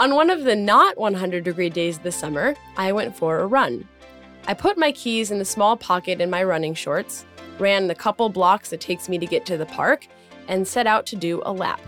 On one of the not 100-degree days this summer, I went for a run. I put my keys in the small pocket in my running shorts, ran the couple blocks it takes me to get to the park, and set out to do a lap.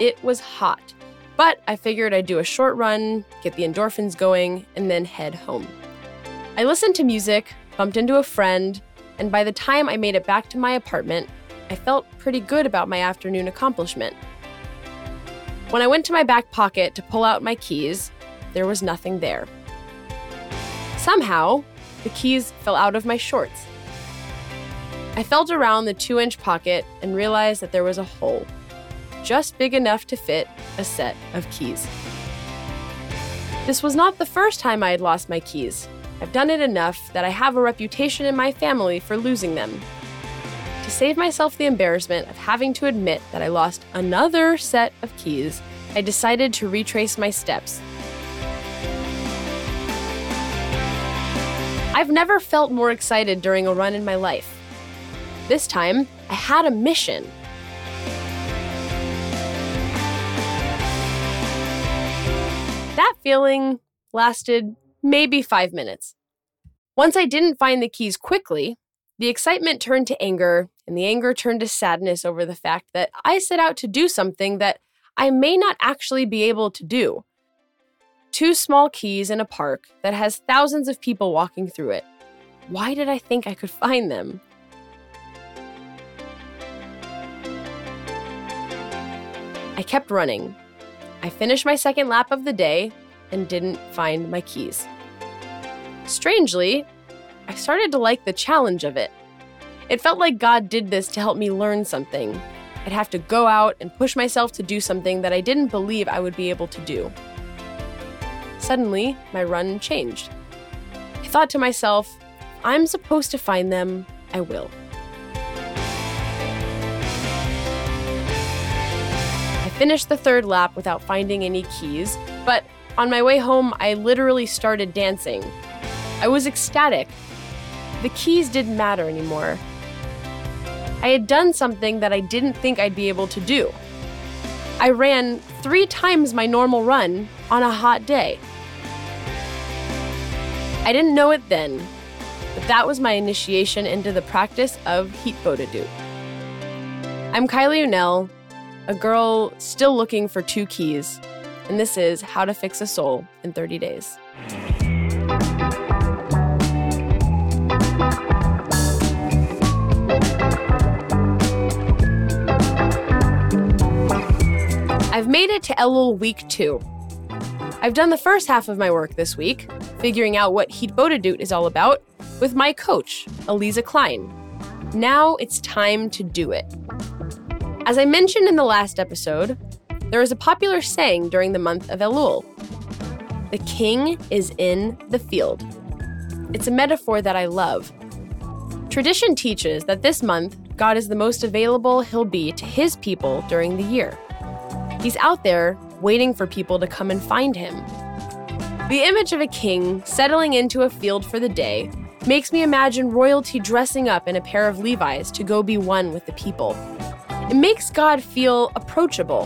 It was hot, but I figured I'd do a short run, get the endorphins going, and then head home. I listened to music, bumped into a friend, and by the time I made it back to my apartment, I felt pretty good about my afternoon accomplishment. When I went to my back pocket to pull out my keys, there was nothing there. Somehow, the keys fell out of my shorts. I felt around the 2-inch pocket and realized that there was a hole, just big enough to fit a set of keys. This was not the first time I had lost my keys. I've done it enough that I have a reputation in my family for losing them. To save myself the embarrassment of having to admit that I lost another set of keys, I decided to retrace my steps. I've never felt more excited during a run in my life. This time, I had a mission. That feeling lasted maybe 5 minutes. Once I didn't find the keys quickly, the excitement turned to anger, and the anger turned to sadness over the fact that I set out to do something that I may not actually be able to do. 2 small keys in a park that has thousands of people walking through it. Why did I think I could find them? I kept running. I finished my second lap of the day and didn't find my keys. Strangely, I started to like the challenge of it. It felt like God did this to help me learn something. I'd have to go out and push myself to do something that I didn't believe I would be able to do. Suddenly, my run changed. I thought to myself, I'm supposed to find them, I will. I finished the third lap without finding any keys, but on my way home, I literally started dancing. I was ecstatic. The keys didn't matter anymore. I had done something that I didn't think I'd be able to do. I ran 3 times my normal run on a hot day. I didn't know it then, but that was my initiation into the practice of Hitbodedut. I'm Kylie O'Neill, a girl still looking for 2 keys, and this is How to Fix a Soul in 30 Days. I've made it to Elul week 2. I've done the first half of my work this week, figuring out what Hitbodedut is all about, with my coach, Aliza Klein. Now it's time to do it. As I mentioned in the last episode, there is a popular saying during the month of Elul. The king is in the field. It's a metaphor that I love. Tradition teaches that this month, God is the most available he'll be to his people during the year. He's out there waiting for people to come and find him. The image of a king settling into a field for the day makes me imagine royalty dressing up in a pair of Levi's to go be one with the people. It makes God feel approachable.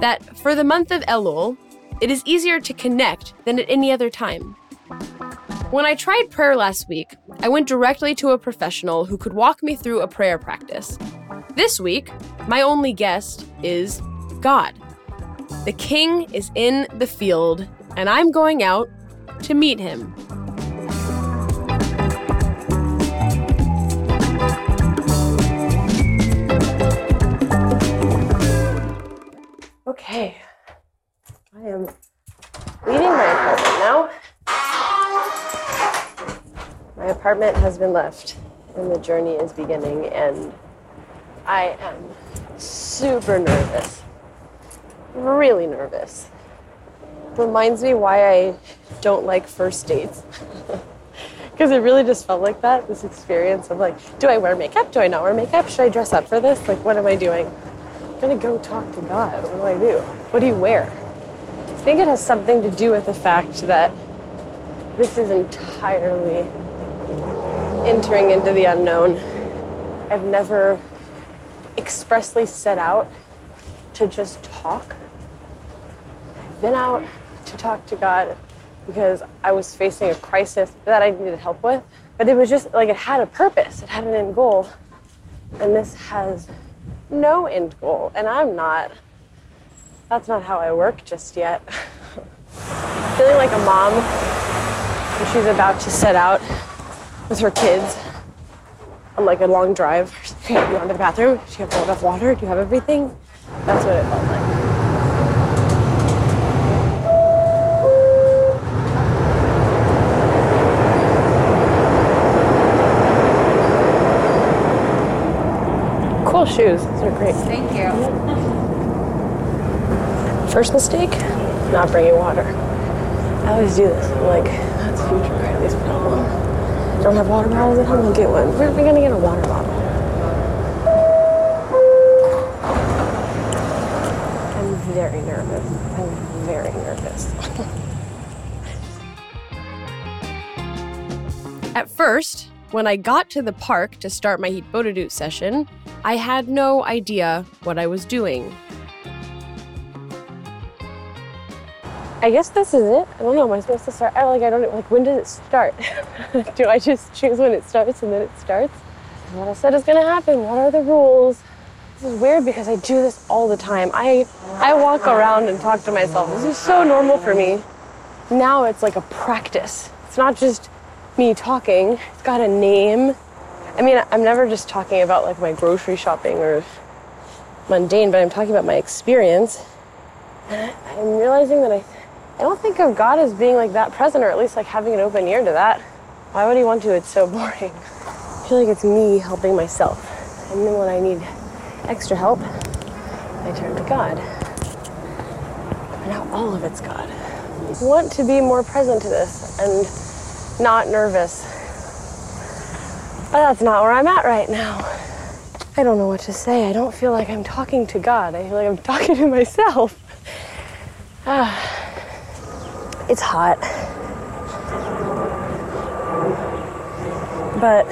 That for the month of Elul, it is easier to connect than at any other time. When I tried prayer last week, I went directly to a professional who could walk me through a prayer practice. This week, my only guest is God. The king is in the field, and I'm going out to meet him. Okay, I am leaving my apartment now. My apartment has been left, and the journey is beginning, and I am super nervous. Really nervous. Reminds me why I don't like first dates. Because it really just felt like that, this experience of like, do I wear makeup? Do I not wear makeup? Should I dress up for this? Like, what am I doing? I'm going to go talk to God. What do? What do you wear? I think it has something to do with the fact that this is entirely entering into the unknown. I've never expressly set out to just talk. I've been out to talk to God because I was facing a crisis that I needed help with. But it was just like it had a purpose. It had an end goal. And this has no end goal. And I'm not. That's not how I work just yet. I'm feeling like a mom when she's about to set out with her kids on like a long drive. She's like, okay, you want to the bathroom? Do you have enough water? Do you have everything? That's what it felt like. Cool shoes. These are great. Thank you. First mistake? Not bringing water. I always do this. I'm like, that's future Kylie's problem. Don't have water bottles at home? We'll get one. We're going to get a water bottle. I'm very nervous. I'm very nervous. At first, when I got to the park to start my Hitbodedut session, I had no idea what I was doing. I guess this is it. I don't know, am I supposed to start? I don't know, when does it start? Do I just choose when it starts and then it starts? And what I said is gonna happen, what are the rules? This is weird because I do this all the time. I walk around and talk to myself. This is so normal for me. Now it's like a practice. It's not just me talking, it's got a name. I mean, I'm never just talking about like my grocery shopping or mundane, but I'm talking about my experience. And I'm realizing that I don't think of God as being like that present, or at least like having an open ear to that. Why would he want to? It's so boring. I feel like it's me helping myself. And then when I need extra help, I turn to God. But now all of it's God. I want to be more present to this and not nervous. But that's not where I'm at right now. I don't know what to say. I don't feel like I'm talking to God. I feel like I'm talking to myself. It's hot. But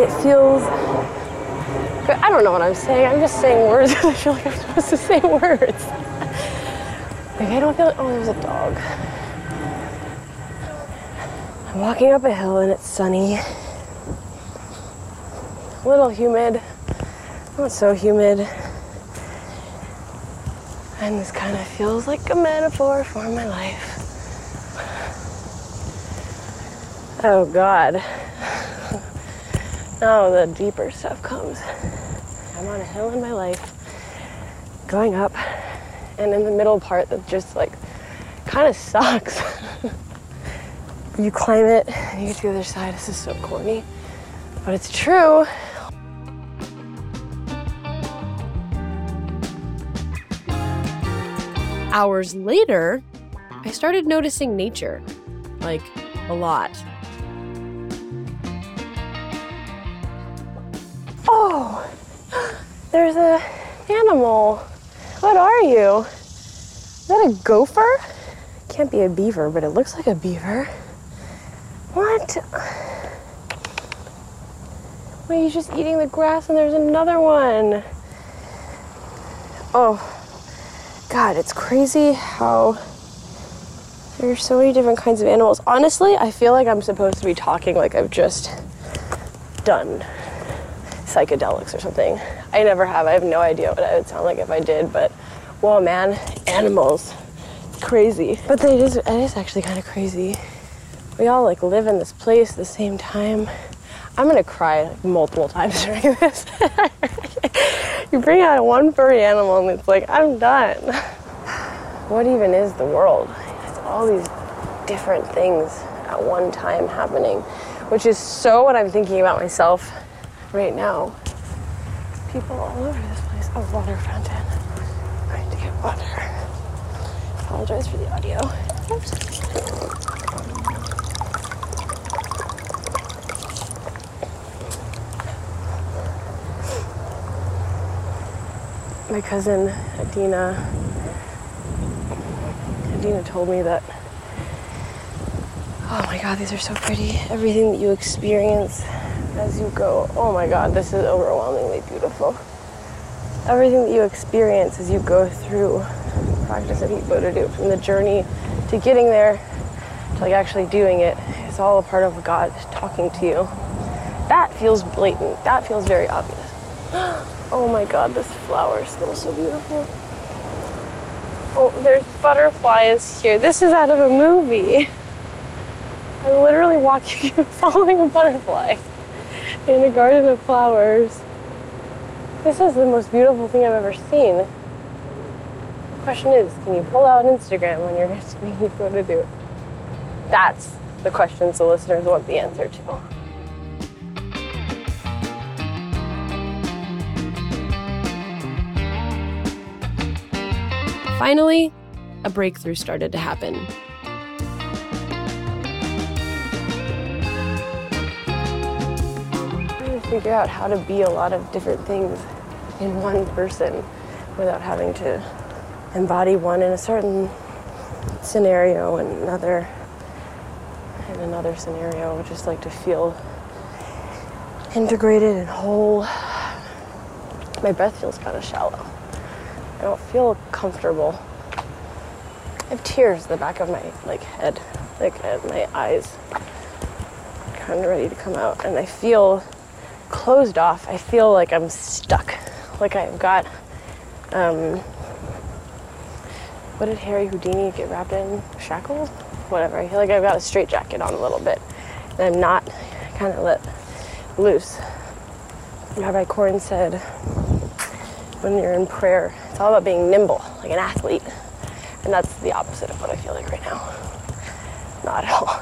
it feels... I don't know what I'm saying. I'm just saying words. I feel like I'm supposed to say words. Like, I don't feel like... Oh, there's a dog. I'm walking up a hill and it's sunny. A little humid, not so humid. And this kind of feels like a metaphor for my life. Oh God. Now the deeper stuff comes. I'm on a hill in my life, going up, and in the middle part that just like kind of sucks. You climb it and you get to the other side. This is so corny, but it's true. Hours later, I started noticing nature, like a lot. Oh, there's an animal. What are you? Is that a gopher? Can't be a beaver, but it looks like a beaver. What? Wait, he's just eating the grass and there's another one. Oh. God, it's crazy how there's so many different kinds of animals. Honestly, I feel like I'm supposed to be talking like I've just done psychedelics or something. I never have. I have no idea what I would sound like if I did, but, whoa, man, animals. Crazy. But it is actually kind of crazy. We all, like, live in this place at the same time. I'm going to cry like, multiple times during this. You bring out one furry animal and it's like, I'm done. What even is the world? It's all these different things at one time happening, which is so what I'm thinking about myself right now. People all over this place. Oh, water fountain. I need to get water. Apologize for the audio. Oops. My cousin, Adina told me that, oh my God, these are so pretty. Everything that you experience as you go, oh my God, this is overwhelmingly beautiful. Everything that you experience as you go through practice at Hitbodedut, from the journey to getting there to like actually doing it. It's all a part of God talking to you. That feels blatant. That feels very obvious. Oh my God, this flower smells so beautiful. Oh, there's butterflies here. This is out of a movie. I'm literally walking, following a butterfly in a garden of flowers. This is the most beautiful thing I've ever seen. The question is, can you pull out Instagram when you're going to go to do it? That's the questions the listeners want the answer to. Finally, a breakthrough started to happen. I'm trying to figure out how to be a lot of different things in one person without having to embody one in a certain scenario and another scenario. Just like to feel integrated and whole. My breath feels kind of shallow. I don't feel comfortable. I have tears in the back of my head, at my eyes, kind of ready to come out, and I feel closed off. I feel like I'm stuck, like I've got. What did Harry Houdini get wrapped in? Shackles? Whatever. I feel like I've got a straitjacket on a little bit, and I'm not kind of let loose. Rabbi Korn said, when you're in prayer, it's all about being nimble, like an athlete. And that's the opposite of what I feel like right now. Not at all.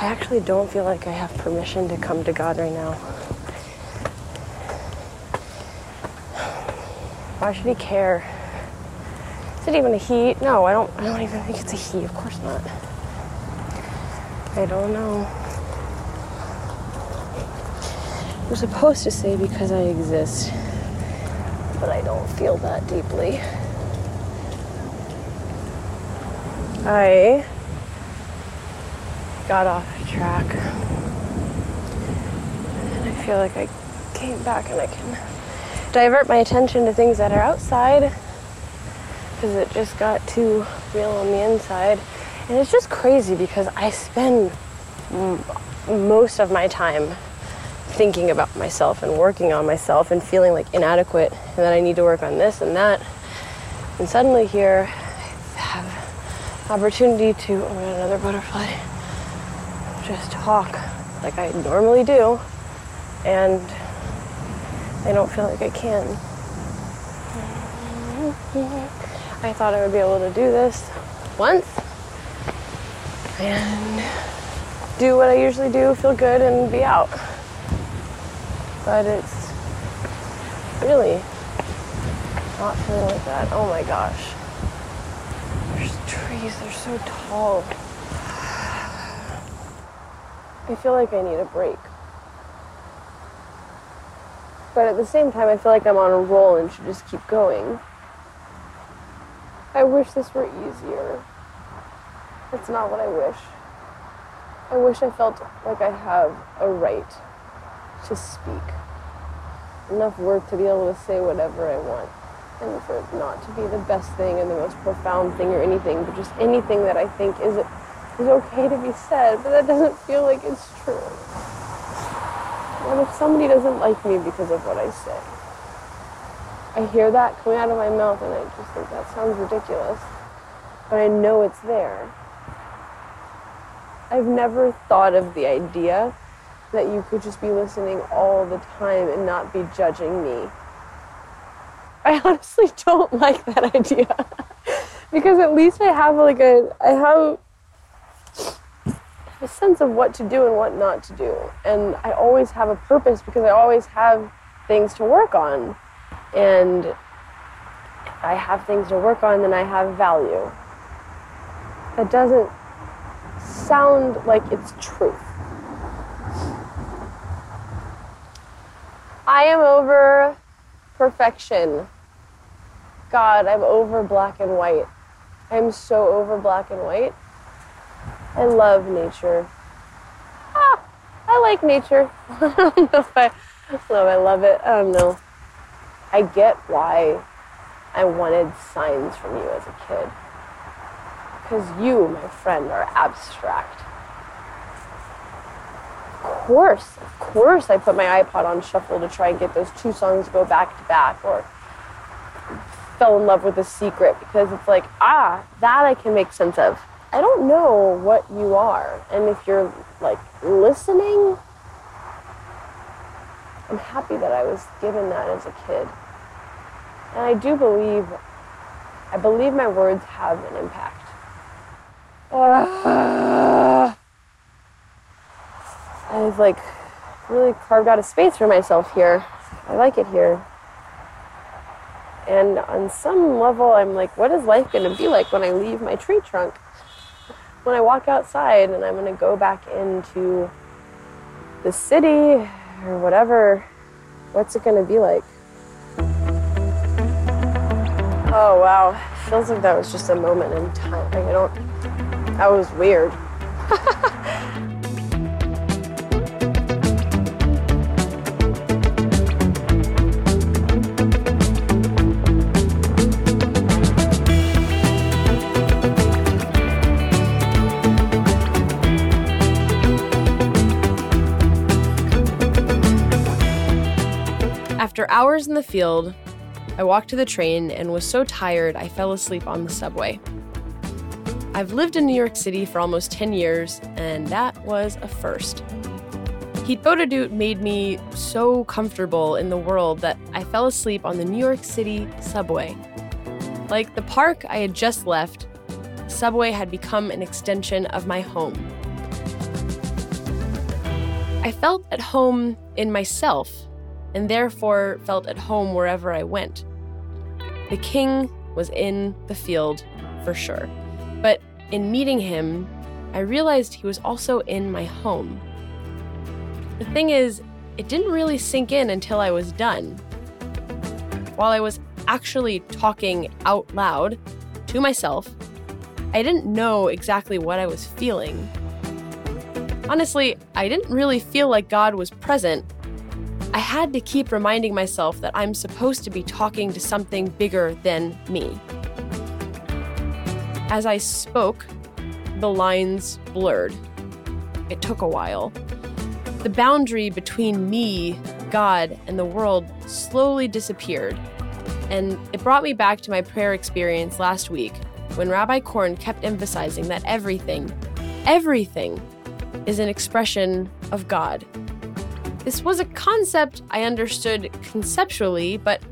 I actually don't feel like I have permission to come to God right now. Why should he care? Is it even a he? No, I don't even think it's a he. Of course not. I don't know. I'm supposed to say because I exist, but I don't feel that deeply. I got off track, and I feel like I came back and I can divert my attention to things that are outside, because it just got too real on the inside. And it's just crazy because I spend most of my time thinking about myself and working on myself and feeling like inadequate and that I need to work on this and that. And suddenly here I have opportunity to, oh my God, another butterfly, just talk like I normally do, and I don't feel like I can. I thought I would be able to do this once and do what I usually do, feel good and be out. But it's really not feeling like that. Oh my gosh. There's trees, they're so tall. I feel like I need a break. But at the same time, I feel like I'm on a roll and should just keep going. I wish this were easier. That's not what I wish. I wish I felt like I have a right to speak. Enough work to be able to say whatever I want, and for it not to be the best thing and the most profound thing or anything, but just anything that I think is okay to be said, but that doesn't feel like it's true. What if somebody doesn't like me because of what I say? I hear that coming out of my mouth and I just think that sounds ridiculous, but I know it's there. I've never thought of the idea that you could just be listening all the time and not be judging me. I honestly don't like that idea. Because at least I have a sense of what to do and what not to do. And I always have a purpose because I always have things to work on. And if I have things to work on, then I have value. That doesn't sound like it's truth. I am over perfection. God, I'm over black and white. I'm so over black and white. I love nature. I like nature. I don't know if I love it. I don't know. I get why I wanted signs from you as a kid. Because you, my friend, are abstract. Of course I put my iPod on shuffle to try and get those two songs to go back to back, or fell in love with a secret because it's like, that I can make sense of. I don't know what you are. And if you're like listening, I'm happy that I was given that as a kid. And I believe my words have an impact. I've like really carved out a space for myself here. I like it here. And on some level, I'm like, what is life going to be like when I leave my tree trunk? When I walk outside and I'm going to go back into the city or whatever, what's it going to be like? Oh, wow. It feels like that was just a moment in time. Like, that was weird. After hours in the field, I walked to the train and was so tired I fell asleep on the subway. I've lived in New York City for almost 10 years, and that was a first. Hitbodedut made me so comfortable in the world that I fell asleep on the New York City subway. Like the park I had just left, the subway had become an extension of my home. I felt at home in myself, and therefore felt at home wherever I went. The king was in the field, for sure. But in meeting him, I realized he was also in my home. The thing is, it didn't really sink in until I was done. While I was actually talking out loud to myself, I didn't know exactly what I was feeling. Honestly, I didn't really feel like God was present. I had to keep reminding myself that I'm supposed to be talking to something bigger than me. As I spoke, the lines blurred. It took a while. The boundary between me, God, and the world slowly disappeared, and it brought me back to my prayer experience last week when Rabbi Korn kept emphasizing that everything is an expression of God. This was a concept I understood conceptually, but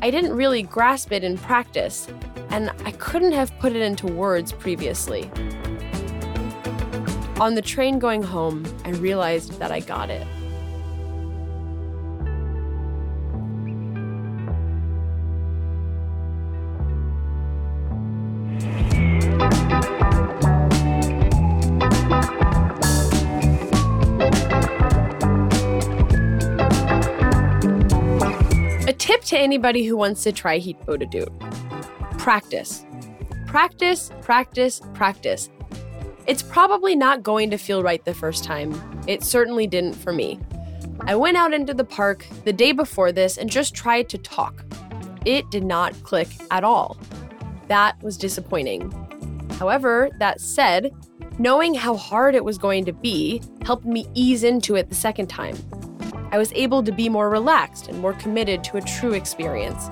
I didn't really grasp it in practice, and I couldn't have put it into words previously. On the train going home, I realized that I got it. To anybody who wants to try Hitbodedut, practice. Practice, practice, practice. It's probably not going to feel right the first time. It certainly didn't for me. I went out into the park the day before this and just tried to talk. It did not click at all. That was disappointing. However, that said, knowing how hard it was going to be helped me ease into it the second time. I was able to be more relaxed and more committed to a true experience.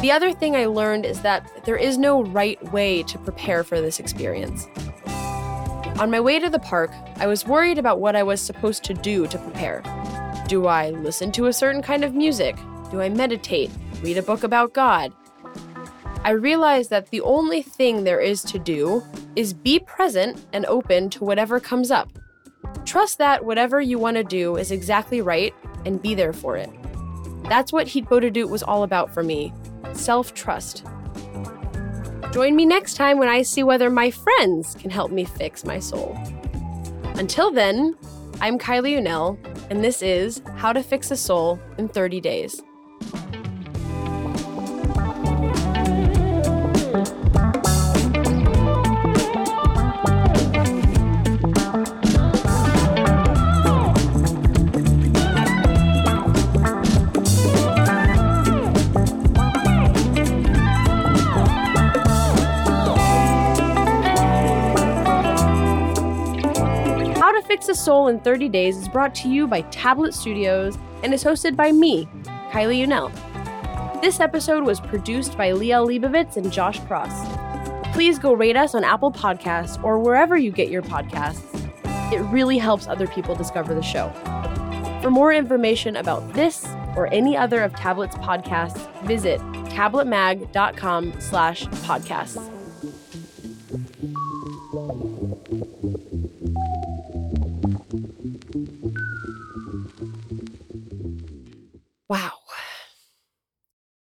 The other thing I learned is that there is no right way to prepare for this experience. On my way to the park, I was worried about what I was supposed to do to prepare. Do I listen to a certain kind of music? Do I meditate? Read a book about God? I realized that the only thing there is to do is be present and open to whatever comes up. Trust that whatever you want to do is exactly right and be there for it. That's what Hitbodedut was all about for me, self-trust. Join me next time when I see whether my friends can help me fix my soul. Until then, I'm Kylie O'Neill, and this is How to Fix a Soul in 30 Days. to Fix a Soul in 30 Days is brought to you by Tablet Studios and is hosted by me, Kylie O'Neill. This episode was produced by Leah Leibovitz and Josh Cross. Please go rate us on Apple Podcasts or wherever you get your podcasts. It really helps other people discover the show. For more information about this or any other of Tablet's podcasts, visit tabletmag.com/podcasts.